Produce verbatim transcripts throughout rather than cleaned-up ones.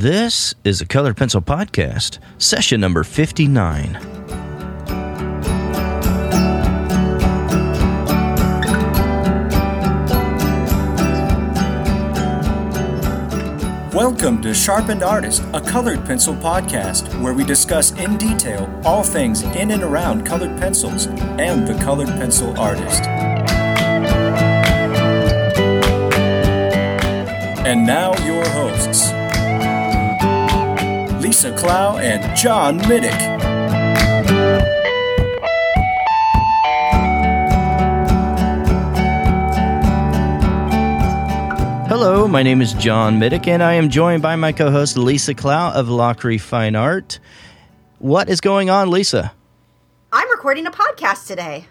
This is the Colored Pencil Podcast, session number fifty-nine. Welcome to Sharpened Artist, a Colored Pencil Podcast, where we discuss in detail all things in and around colored pencils and the colored pencil artist. And now your hosts, Lisa Clow and John Middick. Hello, my name is John Middick, and I am joined by my co-host Lisa Clow of Lockery Fine Art. What is going on, Lisa? I'm recording a podcast today.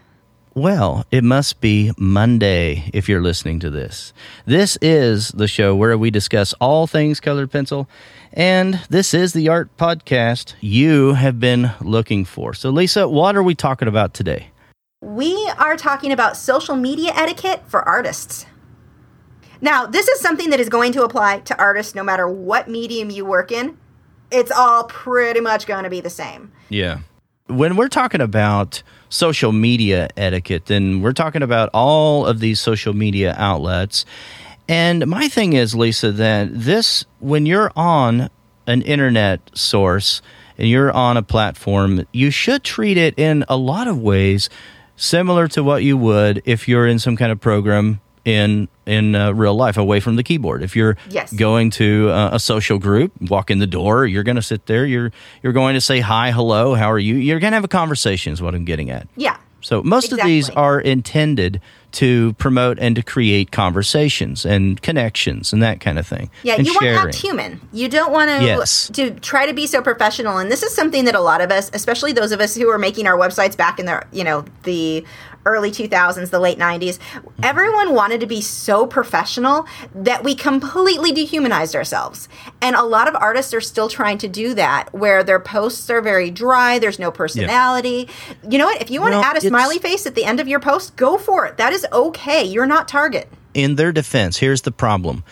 Well, it must be Monday if you're listening to this. This is the show where we discuss all things colored pencil, and this is the art podcast you have been looking for. So, Lisa, what are we talking about today? We are talking about social media etiquette for artists. Now, this is something that is going to apply to artists no matter what medium you work in. It's all pretty much going to be the same. Yeah. When we're talking about social media etiquette, then we're talking about all of these social media outlets. And my thing is, Lisa, that this, when you're on an internet source and you're on a platform, you should treat it in a lot of ways similar to what you would if you're in some kind of program in in uh, real life, away from the keyboard. If you're yes. going to uh, a social group, walk in the door, you're going to sit there, you're you're going to say hi, hello, how are you? You're going to have a conversation is what I'm getting at. Yeah. So most exactly. of these are intended to promote and to create conversations and connections and that kind of thing. Yeah, and you sharing. want to act human. You don't want to, yes. to try to be so professional. And this is something that a lot of us, especially those of us who were making our websites back in the, you know, the early two thousands, the late nineties, everyone wanted to be so professional that we completely dehumanized ourselves. And a lot of artists are still trying to do that, where their posts are very dry, there's no personality. Yeah. You know what? If you want well, to add a smiley face at the end of your post, go for it. That is okay. You're not target. In their defense, here's the problem.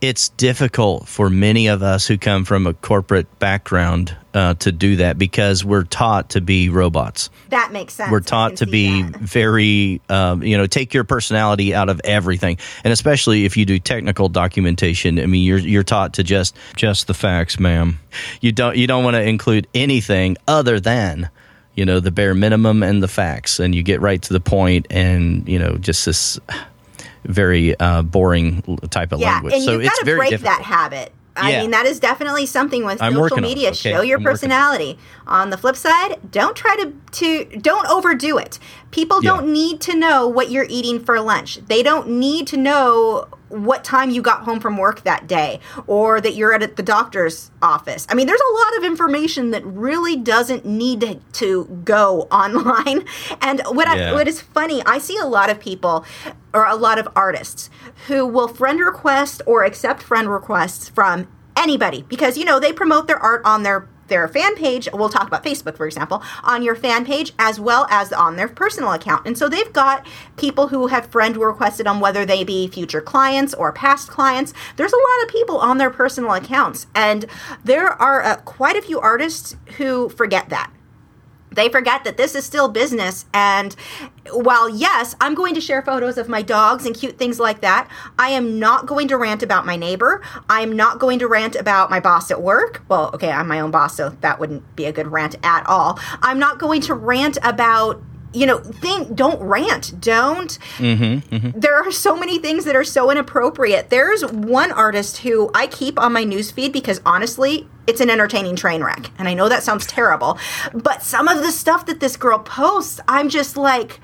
It's difficult for many of us who come from a corporate background uh, to do that because we're taught to be robots. That makes sense. We're taught to be that. very, um, you know, take your personality out of everything, and especially if you do technical documentation. I mean, you're you're taught to just just the facts, ma'am. You don't you don't want to include anything other than, you know, the bare minimum and the facts, and you get right to the point, and you know, just this very uh, boring type of yeah, language. And so you've got to break difficult. that habit. I yeah. mean, that is definitely something with I'm social media. Okay. Show your I'm personality. On. on the flip side, don't try to, to don't overdo it. People yeah. don't need to know what you're eating for lunch. They don't need to know what time you got home from work that day or that you're at the doctor's office. I mean, there's a lot of information that really doesn't need to, to go online. And what yeah. I, what is funny, I see a lot of people or a lot of artists who will friend request or accept friend requests from anybody because, you know, they promote their art on their their fan page. We'll talk about Facebook, for example, on your fan page as well as on their personal account. And so they've got people who have friend requested on whether they be future clients or past clients. There's a lot of people on their personal accounts. And there are uh, quite a few artists who forget that. They forget that this is still business. And while, yes, I'm going to share photos of my dogs and cute things like that, I am not going to rant about my neighbor. I'm not going to rant about my boss at work. Well, okay, I'm my own boss, so that wouldn't be a good rant at all. I'm not going to rant about, you know, think, don't rant, don't. Mm-hmm, mm-hmm. There are so many things that are so inappropriate. There's one artist who I keep on my newsfeed because honestly, it's an entertaining train wreck. And I know that sounds terrible, but some of the stuff that this girl posts, I'm just like,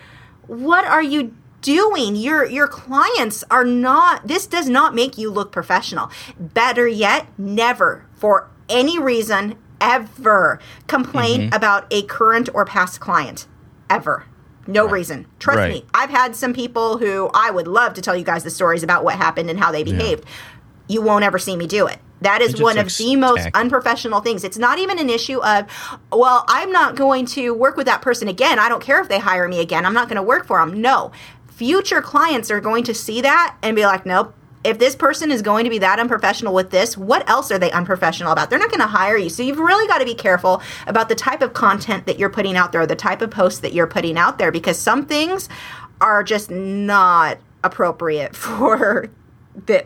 what are you doing? Your your clients are not, this does not make you look professional. Better yet, never, for any reason, ever complain mm-hmm. about a current or past client. Ever. No right. reason. Trust right. me. I've had some people who I would love to tell you guys the stories about what happened and how they behaved. Yeah. You won't ever see me do it. That is one of the most unprofessional things. It's not even an issue of, well, I'm not going to work with that person again. I don't care if they hire me again. I'm not going to work for them. No. Future clients are going to see that and be like, nope, if this person is going to be that unprofessional with this, what else are they unprofessional about? They're not going to hire you. So you've really got to be careful about the type of content that you're putting out there, or the type of posts that you're putting out there, because some things are just not appropriate for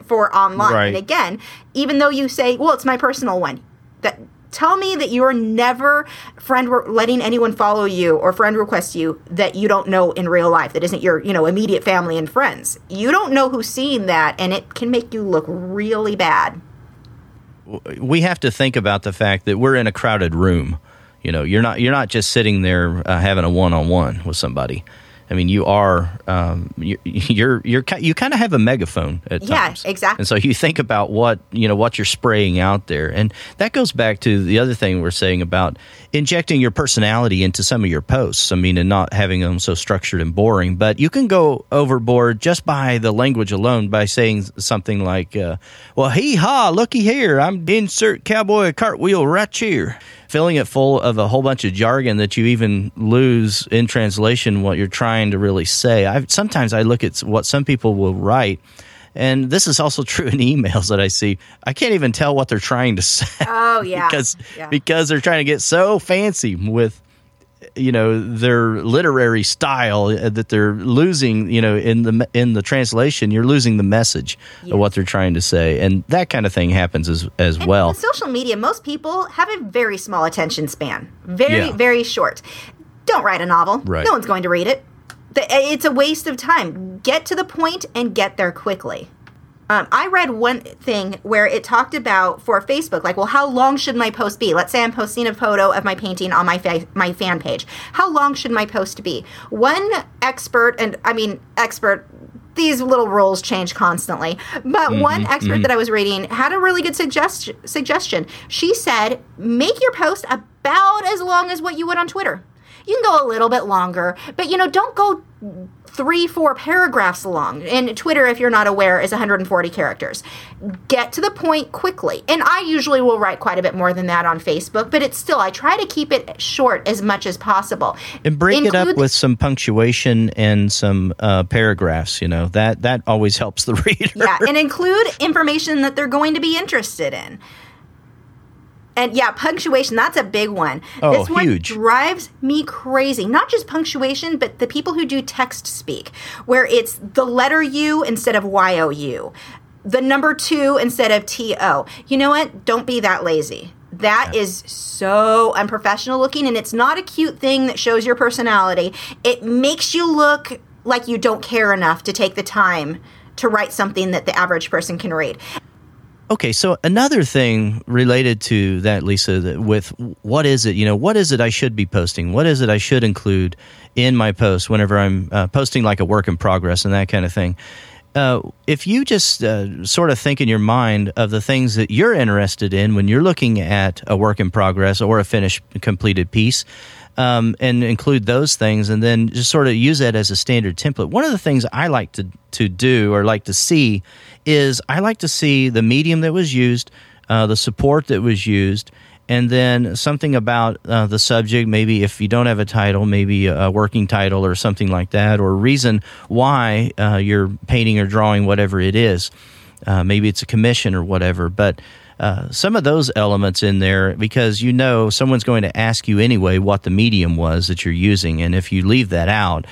for online. Right. And again, even though you say, well, it's my personal one, that tell me that you're never friend re- letting anyone follow you or friend request you that you don't know in real life, that isn't your, you know, immediate family and friends. You don't know who's seeing that, and it can make you look really bad. We have to think about the fact that we're in a crowded room. You know, you're not you're not just sitting there uh, having a one-on-one with somebody. I mean, you are um, you, you're you're you kind of have a megaphone at yeah, times. Yeah, exactly. And so you think about what you know what you're spraying out there, and that goes back to the other thing we're saying about injecting your personality into some of your posts. I mean, and not having them so structured and boring. But you can go overboard just by the language alone, by saying something like, uh, "Well, hee haw, looky here, I'm insert cowboy cartwheel right here." Filling it full of a whole bunch of jargon that you even lose in translation what you're trying to really say. I sometimes I look at what some people will write, and this is also true in emails that I see. I can't even tell what they're trying to say. Oh yeah, because yeah. because they're trying to get so fancy with, you know, their literary style that they're losing, you know, in the in the translation, you're losing the message yes. of what they're trying to say. And that kind of thing happens as as and well. With social media, most people have a very small attention span. Very, yeah. very short. Don't write a novel. Right. No one's going to read it. It's a waste of time. Get to the point and get there quickly. Um, I read one thing where it talked about for Facebook, like, well, how long should my post be? Let's say I'm posting a photo of my painting on my fa- my fan page. How long should my post be? One expert, and I mean expert, these little rules change constantly, but mm-hmm, one expert mm-hmm. that I was reading had a really good suggest- suggestion. She said, make your post about as long as what you would on Twitter. You can go a little bit longer, but, you know, don't go three, four paragraphs long. And Twitter, if you're not aware, is one hundred forty characters. Get to the point quickly. And I usually will write quite a bit more than that on Facebook, but it's still, I try to keep it short as much as possible. And break Include, it up with some punctuation and some uh, paragraphs, you know. That, that always helps the reader. Yeah, and include information that they're going to be interested in. And yeah, punctuation, that's a big one. Oh, this one huge. Drives me crazy. Not just punctuation, but the people who do text speak, where it's the letter U instead of Y O U, the number two instead of T O. You know what? Don't be that lazy. That yeah. is so unprofessional looking, and it's not a cute thing that shows your personality. It makes you look like you don't care enough to take the time to write something that the average person can read. Okay, so another thing related to that, Lisa, that with what is it, you know, what is it I should be posting? What is it I should include in my post whenever I'm uh, posting like a work in progress and that kind of thing? Uh, if you just uh, sort of think in your mind of the things that you're interested in when you're looking at a work in progress or a finished, completed piece, um, and include those things and then just sort of use that as a standard template. One of the things I like to, to do or like to see is I like to see the medium that was used, uh, the support that was used, and then something about uh, the subject, maybe if you don't have a title, maybe a working title or something like that, or reason why uh, you're painting or drawing whatever it is. Uh, maybe it's a commission or whatever, but Uh, some of those elements in there, because you know someone's going to ask you anyway what the medium was that you're using, and if you leave that out,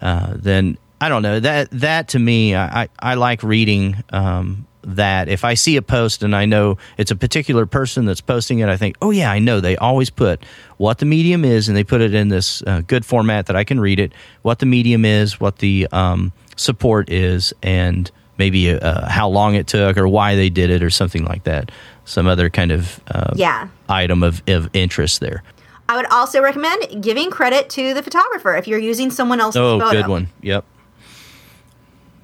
uh, then I don't know. That that to me, I, I like reading um, that. If I see a post and I know it's a particular person that's posting it, I think, oh yeah, I know they always put what the medium is, and they put it in this uh, good format that I can read it, what the medium is, what the um, support is, and maybe uh, how long it took or why they did it or something like that. Some other kind of uh, yeah. item of, of interest there. I would also recommend giving credit to the photographer if you're using someone else's oh, photo. Oh, good one. Yep.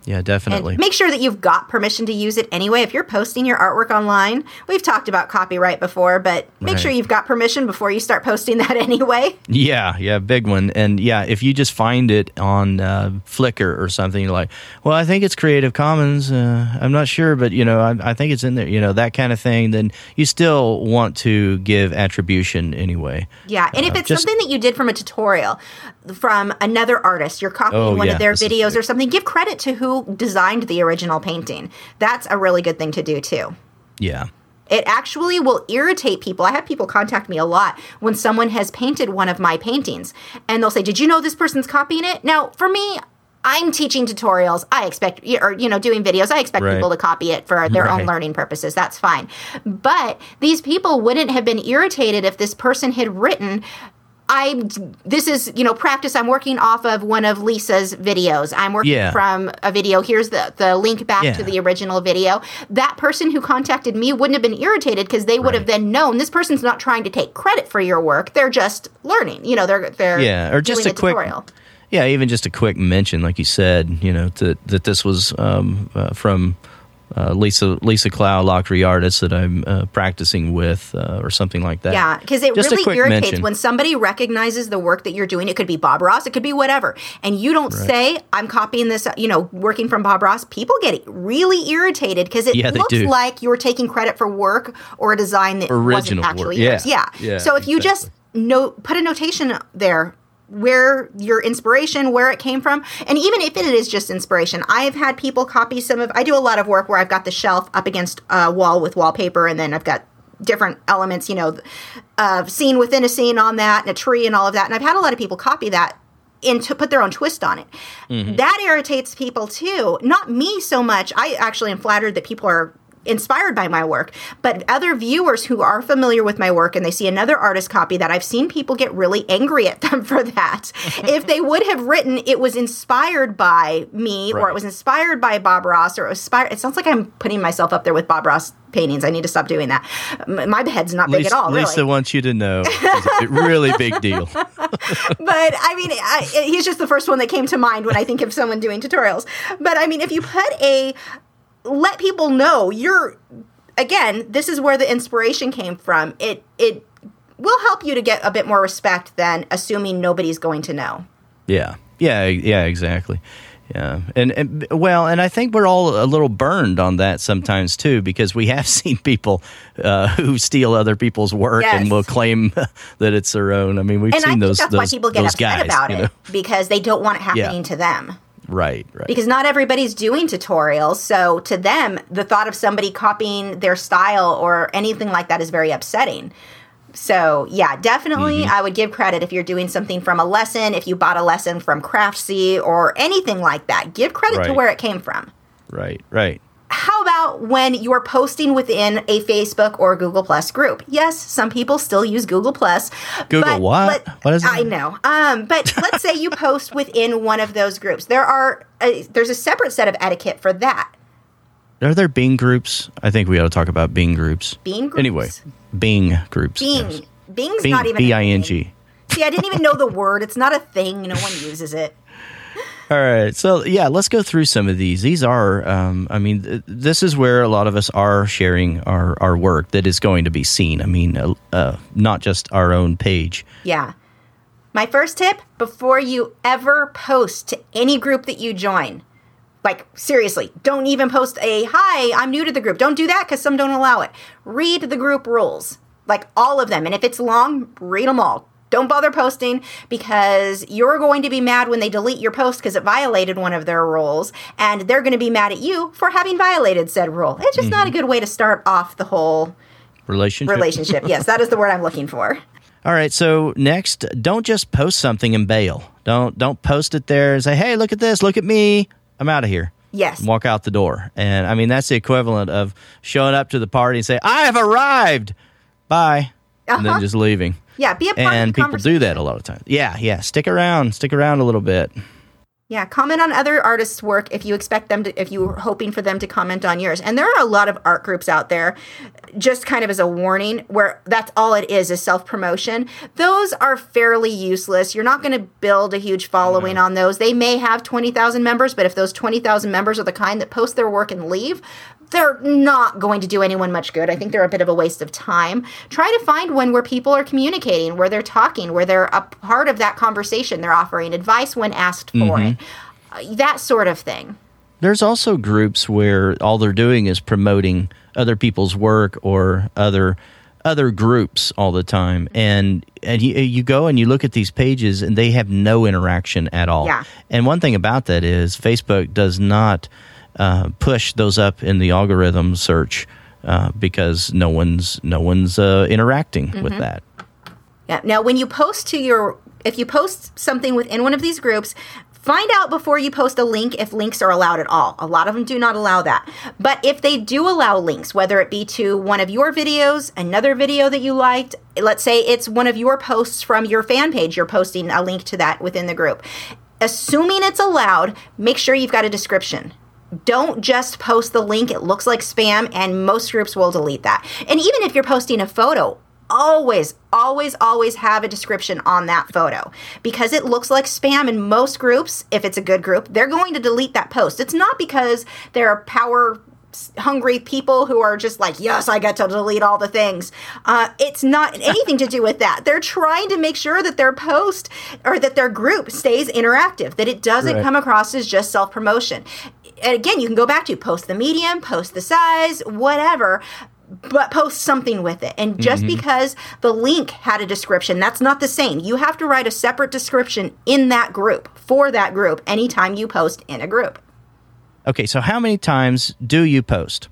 Yeah, definitely. And make sure that you've got permission to use it anyway. If you're posting your artwork online, we've talked about copyright before, but make right. sure you've got permission before you start posting that anyway. Yeah, yeah, big one. And yeah, if you just find it on uh, Flickr or something, you're like, well, I think it's Creative Commons. Uh, I'm not sure, but, you know, I, I think it's in there, you know, that kind of thing. Then you still want to give attribution anyway. Yeah, and uh, if it's just something that you did from a tutorial from another artist, you're copying oh, one yeah, of their videos or something, give credit to who who designed the original painting. That's a really good thing to do too. Yeah. It actually will irritate people. I have people contact me a lot when someone has painted one of my paintings, and they'll say, did you know this person's copying it? Now, for me, I'm teaching tutorials. I expect, or, you know, doing videos. I expect right. people to copy it for their right. own learning purposes. That's fine. But these people wouldn't have been irritated if this person had written, I, this is, you know, practice. I'm working off of one of Lisa's videos. I'm working yeah. from a video. Here's the, the link back yeah. to the original video. That person who contacted me wouldn't have been irritated because they would right. have then known this person's not trying to take credit for your work. They're just learning, you know, they're, they're yeah, or just doing a, a quick, tutorial. Yeah, even just a quick mention, like you said, you know, to, that this was um, uh, from Uh, Lisa Lisa Clow, Lockery Artist, that I'm uh, practicing with uh, or something like that. Yeah, because it Just really irritates mention. when somebody recognizes the work that you're doing. It could be Bob Ross. It could be whatever. And you don't right. say, I'm copying this, you know, working from Bob Ross. People get really irritated because it yeah, looks like you're taking credit for work or a design that Original wasn't actually yeah. yours. Yeah. yeah. So if exactly. you just no, put a notation there, where your inspiration, where it came from. And even if it is just inspiration, I've had people copy some of, I do a lot of work where I've got the shelf up against a wall with wallpaper, and then I've got different elements, you know, uh, scene within a scene on that, and a tree and all of that. And I've had a lot of people copy that and to put their own twist on it. Mm-hmm. That irritates people too. Not me so much. I actually am flattered that people are inspired by my work, but other viewers who are familiar with my work and they see another artist copy that, I've seen people get really angry at them for that. If they would have written, it was inspired by me right. or it was inspired by Bob Ross or it was inspired, it sounds like I'm putting myself up there with Bob Ross paintings. I need to stop doing that. My head's not Lisa, big at all, really. Lisa wants you to know. It's a really big deal. But, I mean, I, he's just the first one that came to mind when I think of someone doing tutorials. But, I mean, if you put a let people know you're, again, this is where the inspiration came from. It it will help you to get a bit more respect than assuming nobody's going to know. Yeah, yeah, yeah, exactly. Yeah, and, and well, and I think we're all a little burned on that sometimes too, because we have seen people uh, who steal other people's work yes. and will claim that it's their own. I mean, we've and seen those guys. And I think that's those, why people get upset guys, about it, know? Because they don't want it happening yeah. to them. Right, right. Because not everybody's doing tutorials, so to them, the thought of somebody copying their style or anything like that is very upsetting. So, yeah, definitely mm-hmm. I would give credit if you're doing something from a lesson, if you bought a lesson from Craftsy or anything like that. Give credit right. to where it came from. Right, right. How about when you're posting within a Facebook or Google Plus group? Yes, some people still use Google Plus. Google what? Let, what is it? I know. Um, but let's say you post within one of those groups. There are a, there's a separate set of etiquette for that. Are there Bing groups? I think we ought to talk about Bing groups. Bing groups? Anyway, Bing groups. Bing. Yes. Bing's Bing, not even B I N G. See, I didn't even know the word. It's not a thing. No one uses it. All right. So, yeah, let's go through some of these. These are, um, I mean, th- this is where a lot of us are sharing our, our work that is going to be seen. I mean, uh, uh, not just our own page. Yeah. My first tip, before you ever post to any group that you join, like, seriously, don't even post a, hi, I'm new to the group. Don't do that because some don't allow it. Read the group rules, like all of them. And if it's long, read them all. Don't bother posting because you're going to be mad when they delete your post because it violated one of their rules, and they're going to be mad at you for having violated said rule. It's just mm-hmm. not a good way to start off the whole relationship. Relationship, yes, that is the word I'm looking for. All right, so next, don't just post something and bail. Don't don't post it there and say, hey, look at this, look at me, I'm out of here. Yes. Walk out the door. And, I mean, that's the equivalent of showing up to the party and say, I have arrived, bye, uh-huh. and then just leaving. Yeah, be a part and of the conversation. And people do that a lot of times. Yeah, yeah. Stick around. Stick around a little bit. Yeah, comment on other artists' work if you expect them to, if you were hoping for them to comment on yours. And there are a lot of art groups out there, just kind of as a warning, where that's all it is, is self-promotion. Those are fairly useless. You're not going to build a huge following no. on those. They may have twenty thousand members, but if those twenty thousand members are the kind that post their work and leave, they're not going to do anyone much good. I think they're a bit of a waste of time. Try to find one where people are communicating, where they're talking, where they're a part of that conversation. They're offering advice when asked for mm-hmm. it. Uh, that sort of thing. There's also groups where all they're doing is promoting other people's work or other other groups all the time, and and you, you go and you look at these pages and they have no interaction at all. Yeah. And one thing about that is Facebook does not uh, push those up in the algorithm search uh, because no one's no one's uh, interacting mm-hmm. with that. Yeah. Now, when you post to your if you post something within one of these groups, find out before you post a link if links are allowed at all. A lot of them do not allow that. But if they do allow links, whether it be to one of your videos, another video that you liked, let's say it's one of your posts from your fan page, you're posting a link to that within the group. Assuming it's allowed, make sure you've got a description. Don't just post the link. It looks like spam, and most groups will delete that. And even if you're posting a photo, Always, always, always have a description on that photo, because it looks like spam in most groups. If it's a good group, they're going to delete that post. It's not because there are power hungry people who are just like, yes, I get to delete all the things. Uh, it's not anything to do with that. They're trying to make sure that their post or that their group stays interactive, that it doesn't right. come across as just self-promotion. And again, you can go back to post the medium, post the size, whatever, but post something with it. And just mm-hmm. because the link had a description, that's not the same. You have to write a separate description in that group, for that group, anytime you post in a group. Okay, so how many times do you post?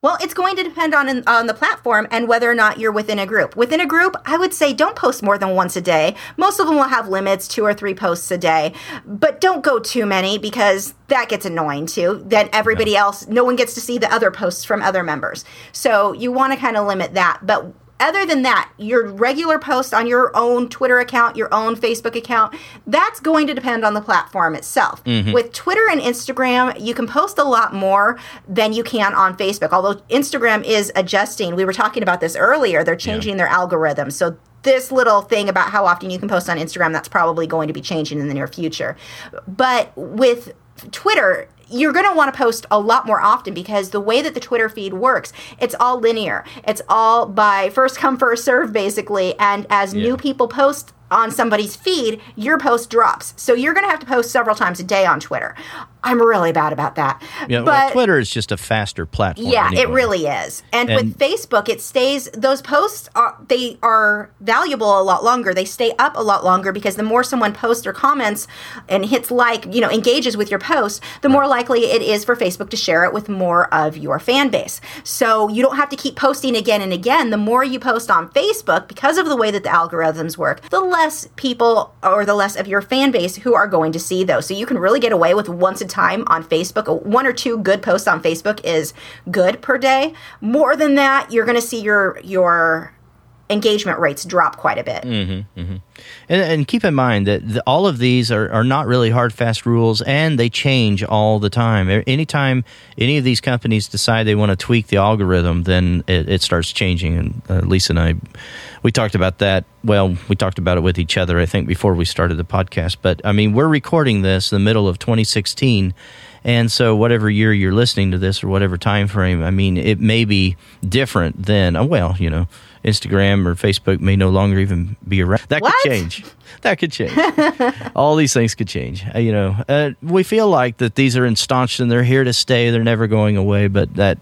Well, it's going to depend on on the platform and whether or not you're within a group. Within a group, I would say don't post more than once a day. Most of them will have limits, two or three posts a day. But don't go too many, because that gets annoying too. Then everybody yeah. else, no one gets to see the other posts from other members. So you want to kind of limit that. But other than that, your regular posts on your own Twitter account, your own Facebook account, that's going to depend on the platform itself. Mm-hmm. With Twitter and Instagram, you can post a lot more than you can on Facebook, although Instagram is adjusting. We were talking about this earlier. They're changing yeah. their algorithm. So this little thing about how often you can post on Instagram, that's probably going to be changing in the near future. But with Twitter, you're going to want to post a lot more often, because the way that the Twitter feed works, it's all linear. It's all by first come, first serve, basically. And as yeah. new people post on somebody's feed, your post drops. So you're going to have to post several times a day on Twitter. I'm really bad about that. Yeah, but well, Twitter is just a faster platform. Yeah, anyway. It really is. And, and with Facebook, it stays, those posts, are, they are valuable a lot longer. They stay up a lot longer, because the more someone posts or comments and hits like, you know, engages with your post, the more likely it is for Facebook to share it with more of your fan base. So you don't have to keep posting again and again. The more you post on Facebook, because of the way that the algorithms work, the less people or the less of your fan base who are going to see those. So you can really get away with once a time on Facebook. One or two good posts on Facebook is good per day. More than that, you're going to see your your engagement rates drop quite a bit. Mm-hmm, mm-hmm. And, and keep in mind that the, all of these are, are not really hard, fast rules, and they change all the time. Anytime any of these companies decide they want to tweak the algorithm, then it, it starts changing. And uh, Lisa and I, we talked about that. Well, we talked about it with each other, I think, before we started the podcast. But, I mean, we're recording this in the middle of twenty sixteen, and so whatever year you're listening to this or whatever time frame, I mean, it may be different than, oh, well, you know, Instagram or Facebook may no longer even be around. That what? could change. That could change. All these things could change. You know, uh, we feel like that these are instaunched and they're here to stay. They're never going away, but that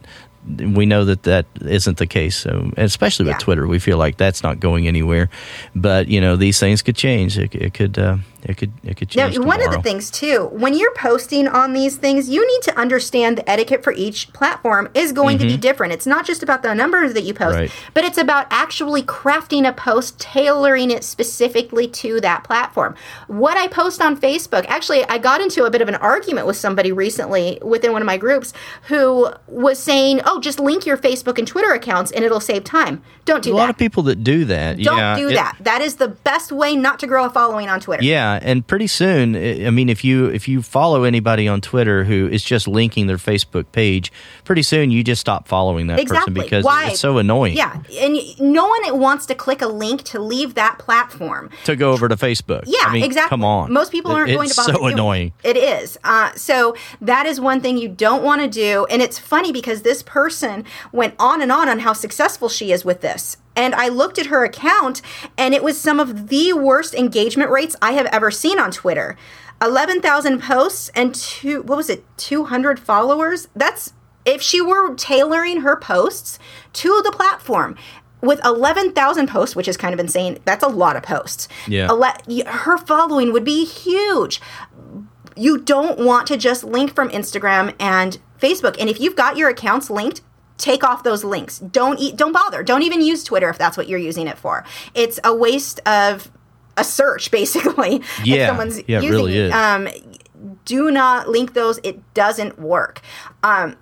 we know that that isn't the case. So, especially with yeah. Twitter, we feel like that's not going anywhere. But you know, these things could change. It, it could, uh, it could, it could change. Now, one tomorrow. of the things too, when you're posting on these things, you need to understand the etiquette for each platform is going mm-hmm. to be different. It's not just about the numbers that you post, right. but it's about actually crafting a post, tailoring it specifically to that platform. What I post on Facebook, actually, I got into a bit of an argument with somebody recently within one of my groups who was saying, oh, just link your Facebook and Twitter accounts and it'll save time. Don't do that. A lot that. of people that do that. Don't yeah, do it, that. That is the best way not to grow a following on Twitter. Yeah, and pretty soon, I mean, if you if you follow anybody on Twitter who is just linking their Facebook page, pretty soon you just stop following that exactly. person because Why? it's so annoying. Yeah, and no one wants to click a link to leave that platform. To go over to Facebook. Yeah, I mean, exactly. Come on. Most people aren't it, going to bother. It's so annoying. It is. Uh, so that is one thing you don't want to do. And it's funny because this person... person went on and on on how successful she is with this. And I looked at her account, and it was some of the worst engagement rates I have ever seen on Twitter. eleven thousand posts and two, what was it, two hundred followers? That's if she were tailoring her posts to the platform. with eleven thousand posts, which is kind of insane, that's a lot of posts. Yeah. Ele- her following would be huge. You don't want to just link from Instagram and Facebook. And if you've got your accounts linked, take off those links. Don't eat, don't bother. Don't even use Twitter if that's what you're using it for. It's a waste of a search, basically. Yeah, if someone's yeah, using it really is. Um, do not link those. It doesn't work. Um,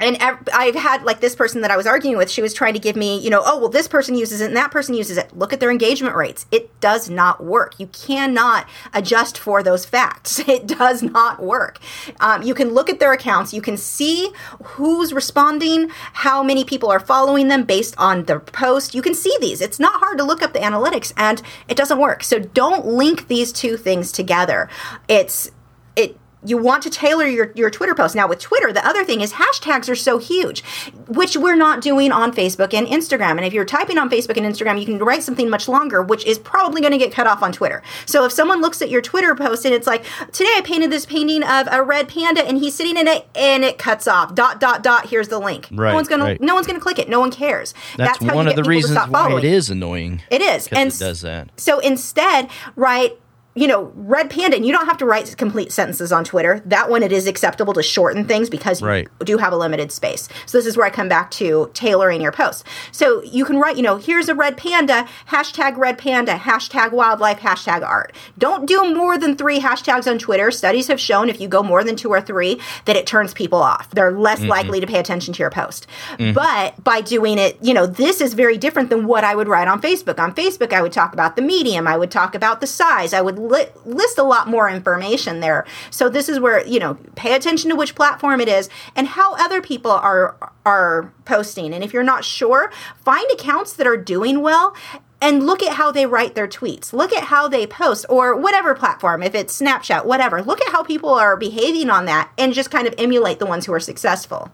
and ev- I've had, like, this person that I was arguing with, she was trying to give me, you know, oh, well, this person uses it and that person uses it. Look at their engagement rates. It does not work. You cannot adjust for those facts. It does not work. Um, you can look at their accounts. You can see who's responding, how many people are following them based on their post. You can see these. It's not hard to look up the analytics, and it doesn't work. So don't link these two things together. It's it. You want to tailor your, your Twitter posts. Now, with Twitter, the other thing is hashtags are so huge, which we're not doing on Facebook and Instagram. And if you're typing on Facebook and Instagram, you can write something much longer, which is probably going to get cut off on Twitter. So if someone looks at your Twitter post and it's like, today I painted this painting of a red panda and he's sitting in it, and it cuts off. Dot, dot, dot. Here's the link. Right, no one's going right. to no one's going to click it. No one cares. That's, That's how one you get of the reasons why following. It is annoying. It is. And it does that. So instead, right... you know, red panda, and you don't have to write complete sentences on Twitter. That one, it is acceptable to shorten things because right. you do have a limited space. So this is where I come back to tailoring your posts. So you can write, you know, here's a red panda, hashtag red panda, hashtag wildlife, hashtag art. Don't do more than three hashtags on Twitter. Studies have shown if you go more than two or three that it turns people off. They're less mm-hmm. likely to pay attention to your post. Mm-hmm. But by doing it, you know, this is very different than what I would write on Facebook. On Facebook, I would talk about the medium. I would talk about the size. I would list a lot more information there. So this is where, you know, pay attention to which platform it is and how other people are are posting. And if you're not sure, find accounts that are doing well and look at how they write their tweets. Look at how they post, or whatever platform, if it's Snapchat, whatever. Look at how people are behaving on that and just kind of emulate the ones who are successful.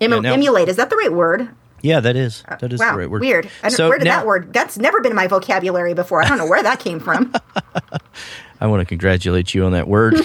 Em- yeah, no. Emulate, is that the right word? Yeah, that is. That is wow, the right word. Weird. I don't, so where did now, that word? That's never been in my vocabulary before. I don't know where that came from. I want to congratulate you on that word.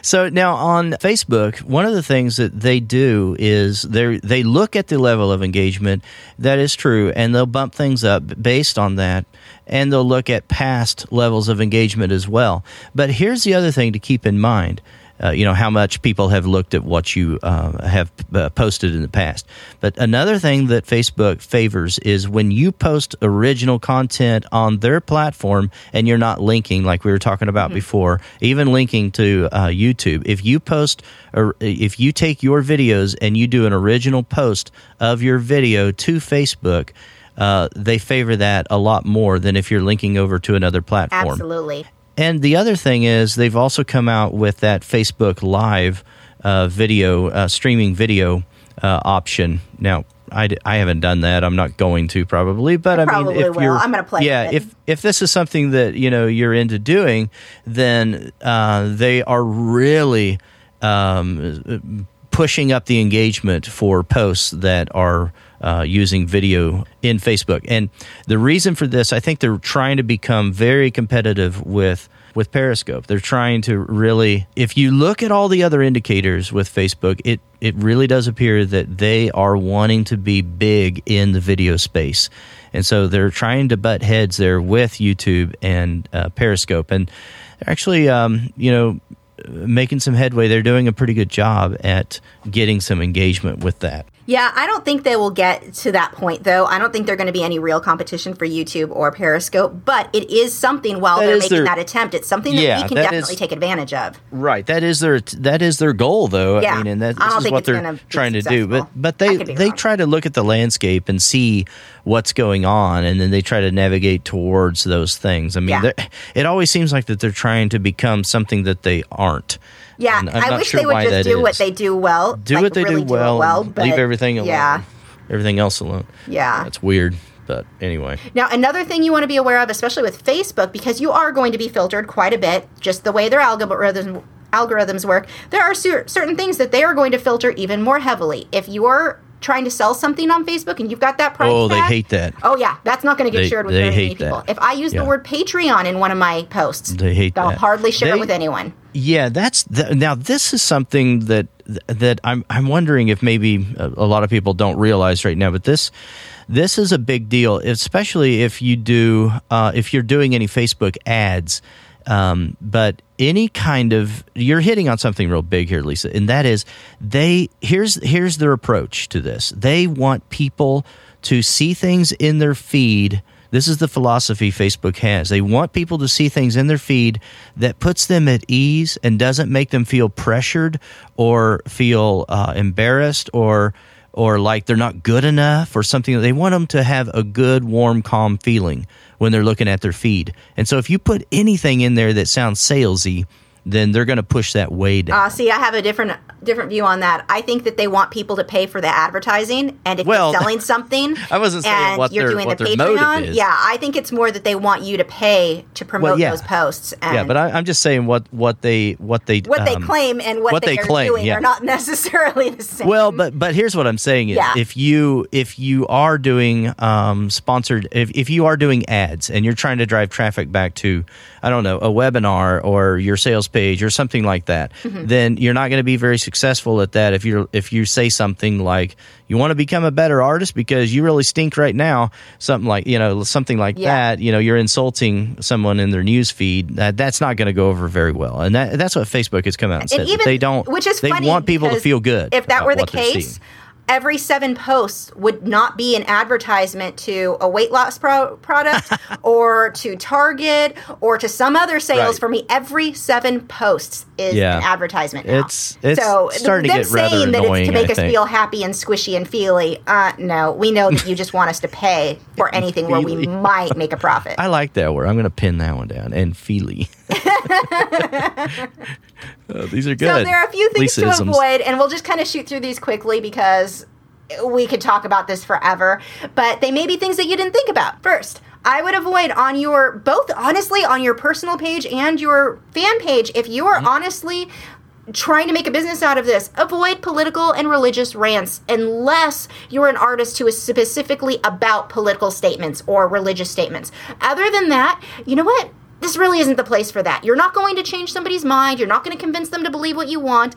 So now on Facebook, one of the things that they do is they they look at the level of engagement. That is true. And they'll bump things up based on that. And they'll look at past levels of engagement as well. But here's the other thing to keep in mind. Uh, you know, how much people have looked at what you uh, have uh, posted in the past. But another thing that Facebook favors is when you post original content on their platform and you're not linking, like we were talking about mm-hmm. before, even linking to uh, YouTube. If you post, or if you take your videos and you do an original post of your video to Facebook, uh, they favor that a lot more than if you're linking over to another platform. Absolutely. And the other thing is they've also come out with that Facebook Live uh, video, uh, streaming video uh, option. Now, I, d- I haven't done that. I'm not going to probably, but I, I probably mean, if will. You're, I'm going to play. Yeah, if if this is something that you know you're into doing, then uh, they are really um, pushing up the engagement for posts that are uh, using video in Facebook. And the reason for this, I think they're trying to become very competitive with, with Periscope. They're trying to really, if you look at all the other indicators with Facebook, it, it really does appear that they are wanting to be big in the video space. And so they're trying to butt heads there with YouTube and uh, Periscope. And they're actually, um, you know, making some headway. They're doing a pretty good job at getting some engagement with that. Yeah, I don't think they will get to that point, though. I don't think they're going to be any real competition for YouTube or Periscope, but it is something while that they're making their, that attempt. It's something that yeah, we can that definitely is, take advantage of. Right. That is their that is their goal, though. Yeah. I mean, and that, this is what they're trying to do. But but they, they try to look at the landscape and see what's going on, and then they try to navigate towards those things. I mean, yeah. it always seems like that they're trying to become something that they aren't. Yeah, I wish sure they would just do is. what they do well. Do like what they really do well, do well but leave everything alone. Yeah. Everything else alone. Yeah. That's weird, but anyway. Now, another thing you want to be aware of, especially with Facebook, because you are going to be filtered quite a bit, just the way their algorithms algorithms work, there are cer- certain things that they are going to filter even more heavily. If you're trying to sell something on Facebook and you've got that price Oh, tag, they hate that. Oh, yeah. That's not going to get they, shared with very many people. That. If I use yeah. the word Patreon in one of my posts, they hate they'll that. hardly share they, it with anyone. Yeah, that's the, now this is something that that I'm I'm wondering if maybe a lot of people don't realize right now, but this this is a big deal, especially if you do uh, if you're doing any Facebook ads. Um, but any kind of you're hitting on something real big here, Lisa, and that is they here's here's their approach to this. They want people to see things in their feed. This is the philosophy Facebook has. They want people to see things in their feed that puts them at ease and doesn't make them feel pressured or feel uh, embarrassed or or like they're not good enough or something. They want them to have a good, warm, calm feeling when they're looking at their feed. And so if you put anything in there that sounds salesy, then they're going to push that way down. Uh, see, I have a different different view on that. I think that they want people to pay for the advertising, and if well, you're selling something, I wasn't saying and what you're doing what the Patreon, yeah, I think it's more that they want you to pay to promote well, yeah. those posts. And yeah, but I, I'm just saying what, what they what they what um, they claim and what, what they, they are claim, doing yeah. are not necessarily the same. Well, but but here's what I'm saying is yeah. if you if you are doing um, sponsored, if if you are doing ads and you're trying to drive traffic back to, I don't know, a webinar or your sales page or something like that, mm-hmm. then you're not going to be very successful at that if you're if you say something like, you want to become a better artist because you really stink right now, something like you know something like yeah. that. You know, you're insulting someone in their news feed. That that's not going to go over very well, and that that's what Facebook has come out and said. And even, they don't, which is they funny want people to feel good. If that were the case, every seven posts would not be an advertisement to a weight loss pro- product or to Target or to some other sales. Right. For me, every seven posts is yeah. an advertisement now. It's, it's so starting th- to get rather annoying, that it's to make I us think. Feel happy and squishy and feely. Uh, no, we know that you just want us to pay for anything where we might make a profit. I like that word. I'm going to pin that one down. And feely. Oh, these are good. So there are a few things Lisa-isms. To avoid, and we'll just kind of shoot through these quickly because we could talk about this forever, but they may be things that you didn't think about. First, I would avoid on your, both honestly, on your personal page and your fan page, if you are mm-hmm. honestly trying to make a business out of this, avoid political and religious rants unless you're an artist who is specifically about political statements or religious statements. Other than that, you know what? This really isn't the place for that. You're not going to change somebody's mind. You're not going to convince them to believe what you want,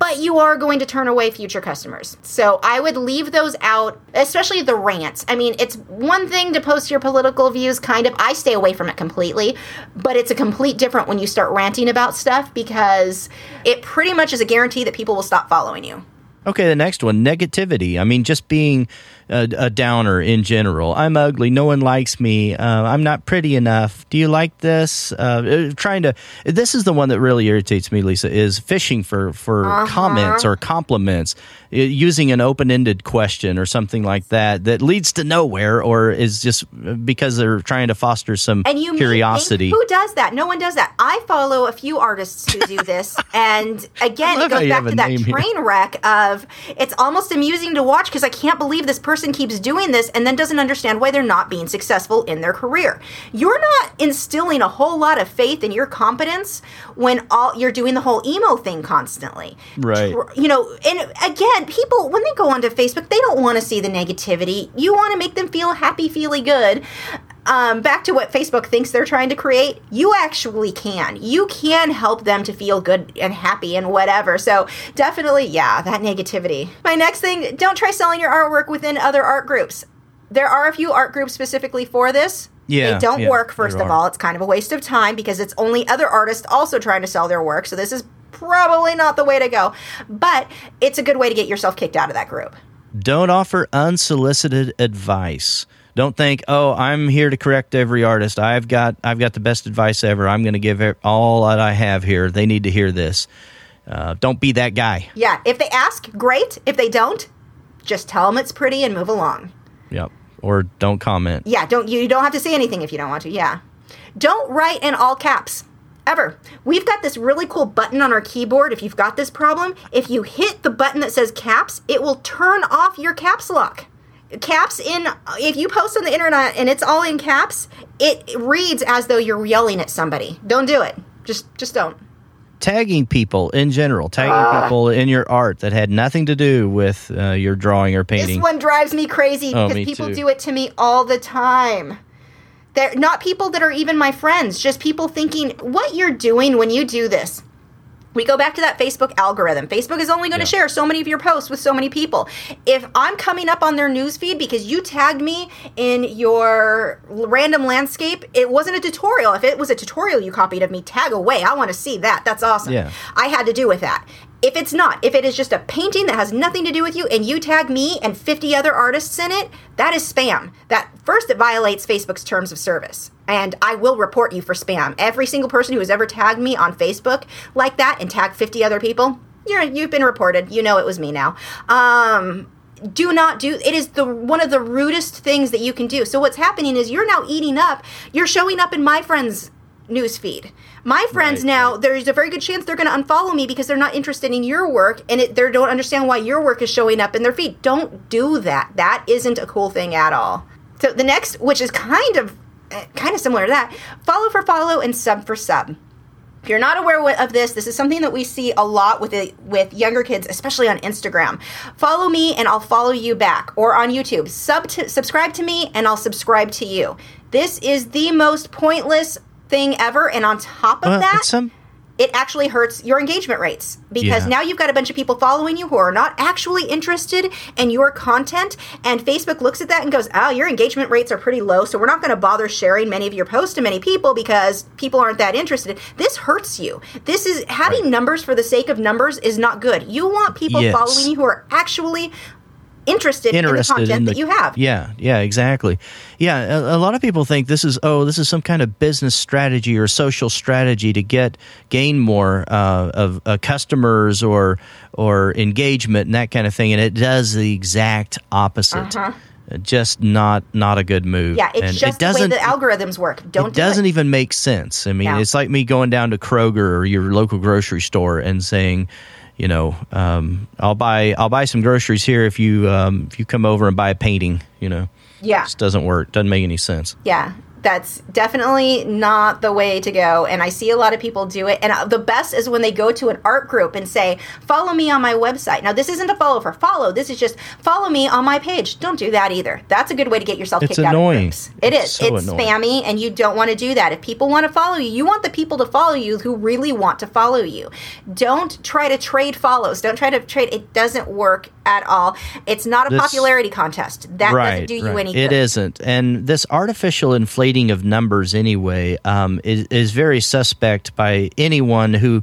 but you are going to turn away future customers. So I would leave those out, especially the rants. I mean, it's one thing to post your political views, kind of. I stay away from it completely, but it's a complete different when you start ranting about stuff because it pretty much is a guarantee that people will stop following you. Okay, the next one, negativity. I mean, just being a, a downer in general. I'm ugly. No one likes me. Uh, I'm not pretty enough. Do you like this? Uh, trying to. This is the one that really irritates me, Lisa, is fishing for, for uh-huh. comments or compliments, using an open-ended question or something like that that leads to nowhere or is just because they're trying to foster some and you curiosity. Mean, who does that? No one does that. I follow a few artists who do this. And again, it goes back to that train here. wreck of it's almost amusing to watch because I can't believe this person keeps doing this and then doesn't understand why they're not being successful in their career. You're not instilling a whole lot of faith in your competence when all you're doing the whole emo thing constantly. Right. You know, and again, people, when they go onto Facebook, they don't want to see the negativity. You want to make them feel happy, feely good. Um, back to what Facebook thinks they're trying to create, you actually can. You can help them to feel good and happy and whatever. So definitely, yeah, that negativity. My next thing, don't try selling your artwork within other art groups. There are a few art groups specifically for this. Yeah, they don't yeah, work, first of all. It's kind of a waste of time because it's only other artists also trying to sell their work. So this is probably not the way to go. But it's a good way to get yourself kicked out of that group. Don't offer unsolicited advice. Don't think, oh, I'm here to correct every artist. I've got I've got the best advice ever. I'm going to give all that I have here. They need to hear this. Uh, don't be that guy. Yeah. If they ask, great. If they don't, just tell them it's pretty and move along. Yep. Or don't comment. Yeah. Don't you don't have to say anything if you don't want to. Yeah. Don't write in all caps. Ever. We've got this really cool button on our keyboard. If you've got this problem, if you hit the button that says caps, it will turn off your caps lock. Caps in, if you post on the internet and it's all in caps, it reads as though you're yelling at somebody. Don't do it. Just just don't. Tagging people in general, tagging uh, people in your art that had nothing to do with uh, your drawing or painting. This one drives me crazy because oh, me people too. do it to me all the time. They're not people that are even my friends, just people thinking, what you're doing when you do this We go back to that Facebook algorithm. Facebook is only going to yeah. share so many of your posts with so many people. If I'm coming up on their newsfeed because you tagged me in your random landscape, it wasn't a tutorial. If it was a tutorial you copied of me, tag away. I want to see that. That's awesome. Yeah. I had to do with that. If it's not, if it is just a painting that has nothing to do with you and you tag me and fifty other artists in it, that is spam. That first, it violates Facebook's terms of service. And I will report you for spam. Every single person who has ever tagged me on Facebook like that and tagged fifty other people, you're, you've been reported. You know it was me now. Um... Do not do it is the one of the rudest things that you can do. So what's happening is you're now eating up. You're showing up in my friend's newsfeed. My friends right, now, right. There's a very good chance they're going to unfollow me because they're not interested in your work and it, they don't understand why your work is showing up in their feed. Don't do that. That isn't a cool thing at all. So the next, which is kind of kind of similar to that, follow for follow and sub for sub. If you're not aware of this, this is something that we see a lot with the, with younger kids, especially on Instagram. Follow me and I'll follow you back. Or on YouTube, sub to, subscribe to me and I'll subscribe to you. This is the most pointless thing ever. And on top of well, that, some- it actually hurts your engagement rates because yeah. now you've got a bunch of people following you who are not actually interested in your content. And Facebook looks at that and goes, oh, your engagement rates are pretty low, so we're not going to bother sharing many of your posts to many people because people aren't that interested. This hurts you. This is having right. numbers for the sake of numbers is not good. You want people yes. following you who are actually interested, interested in the content in the, that you have. Yeah, yeah, exactly. Yeah, a, a lot of people think this is, oh, this is some kind of business strategy or social strategy to get gain more uh, of uh, customers or or engagement and that kind of thing, and it does the exact opposite. Uh-huh. Just not not a good move. Yeah, it's and just it the way the algorithms work. Don't it do doesn't it. even make sense. I mean, no. It's like me going down to Kroger or your local grocery store and saying, you know, um, I'll buy I'll buy some groceries here if you um, if you come over and buy a painting. You know, yeah, it just doesn't work. Doesn't make any sense. Yeah, that's definitely not the way to go. And I see a lot of people do it. And the best is when they go to an art group and say, "Follow me on my website." Now, this isn't a follow for follow. This is just follow me on my page. Don't do that either. That's a good way to get yourself it's kicked annoying. out of groups. It it's is. So it's annoying. Spammy, and you don't want to do that. If people want to follow you, you want the people to follow you who really want to follow you. Don't try to trade follows. Don't try to trade. It doesn't work at all. It's not a this, popularity contest. That right, doesn't do you right. any good. It isn't. And this artificial inflation of numbers anyway um, is, is very suspect by anyone who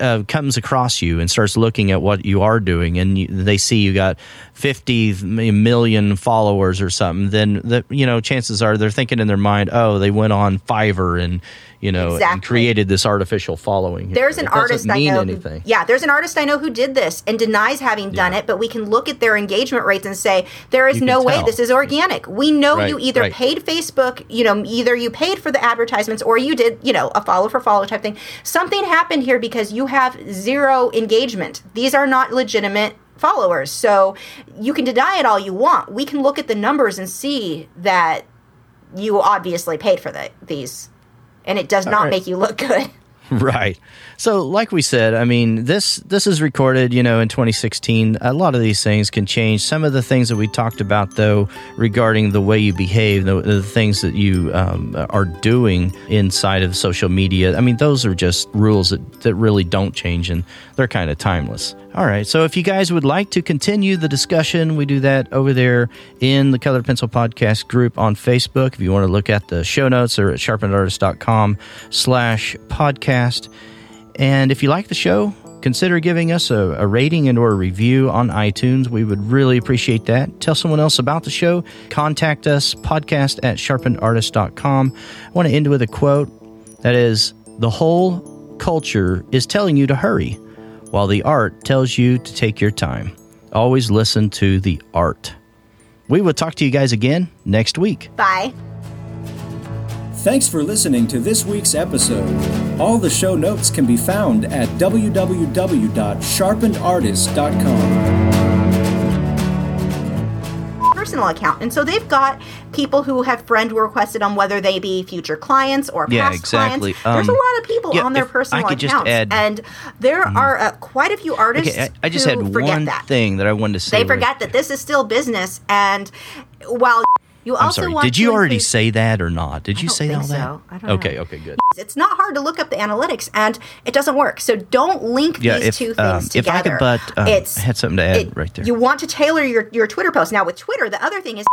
uh, comes across you and starts looking at what you are doing, and you, they see you got fifty million followers or something. Then the, you know, chances are they're thinking in their mind, oh, they went on Fiverr and you know exactly. and created this artificial following. There's an artist I know. Who, yeah, there's an artist I know who did this and denies having done yeah. it, but we can look at their engagement rates and say there is you no way this is organic. We know right, you either right. paid Facebook, you know. Either you paid for the advertisements or you did, you know, a follow for follow type thing. Something happened here because you have zero engagement. These are not legitimate followers. So you can deny it all you want. We can look at the numbers and see that you obviously paid for the, these, and it does not right. make you look good. Right. So like we said, I mean, this this is recorded, you know, in twenty sixteen. A lot of these things can change. Some of the things that we talked about, though, regarding the way you behave, the, the things that you um, are doing inside of social media, I mean, those are just rules that, that really don't change, and they're kind of timeless. All right, so if you guys would like to continue the discussion, we do that over there in the Colored Pencil Podcast group on Facebook. If you want to look at the show notes, they're at sharpenedartist.com slash podcast. And if you like the show, consider giving us a, a rating and or a review on iTunes. We would really appreciate that. Tell someone else about the show. Contact us, podcast at sharpenedartist dot com. I want to end with a quote that is, "The whole culture is telling you to hurry, while the art tells you to take your time. Always listen to the art." We will talk to you guys again next week. Bye. Thanks for listening to this week's episode. All the show notes can be found at w w w dot sharpened artist dot com. Personal account. And so they've got people who have friend requested on whether they be future clients or past yeah, exactly. clients. There's um, a lot of people yeah, on their personal accounts. Add, and there mm. are uh, quite a few artists okay, I, I just who had forget one that. thing that I wanted to say. They right forget there. that this is still business. And while... You I'm also sorry. Want did you already include- say that or not? Did you say all that? So. I don't okay, know. Okay, good. It's not hard to look up the analytics, and it doesn't work. So don't link yeah, these if, two um, things together. If I could, but um, it's, I had something to add it, right there. You want to tailor your, your Twitter post. Now, with Twitter, the other thing is...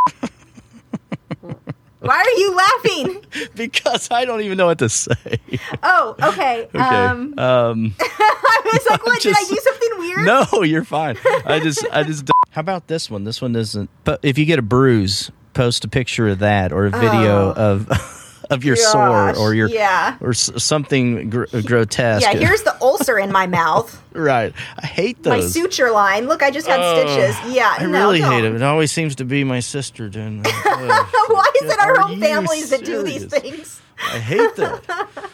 Why are you laughing? Because I don't even know what to say. Oh, okay. okay. Um, um, I was like, "What? Just, did I do something weird?" No, you're fine. I just, I just. Don't. How about this one? This one isn't. But if you get a bruise, post a picture of that or a video oh, of, of your gosh, sore or your yeah. or something gr- grotesque. Yeah, here's the ulcer in my mouth. Right, I hate those. My suture line. Look, I just had oh, stitches. Yeah, I no, really no. hate it. It always seems to be my sister doing that. Why is it our own families serious? That do these things? I hate that.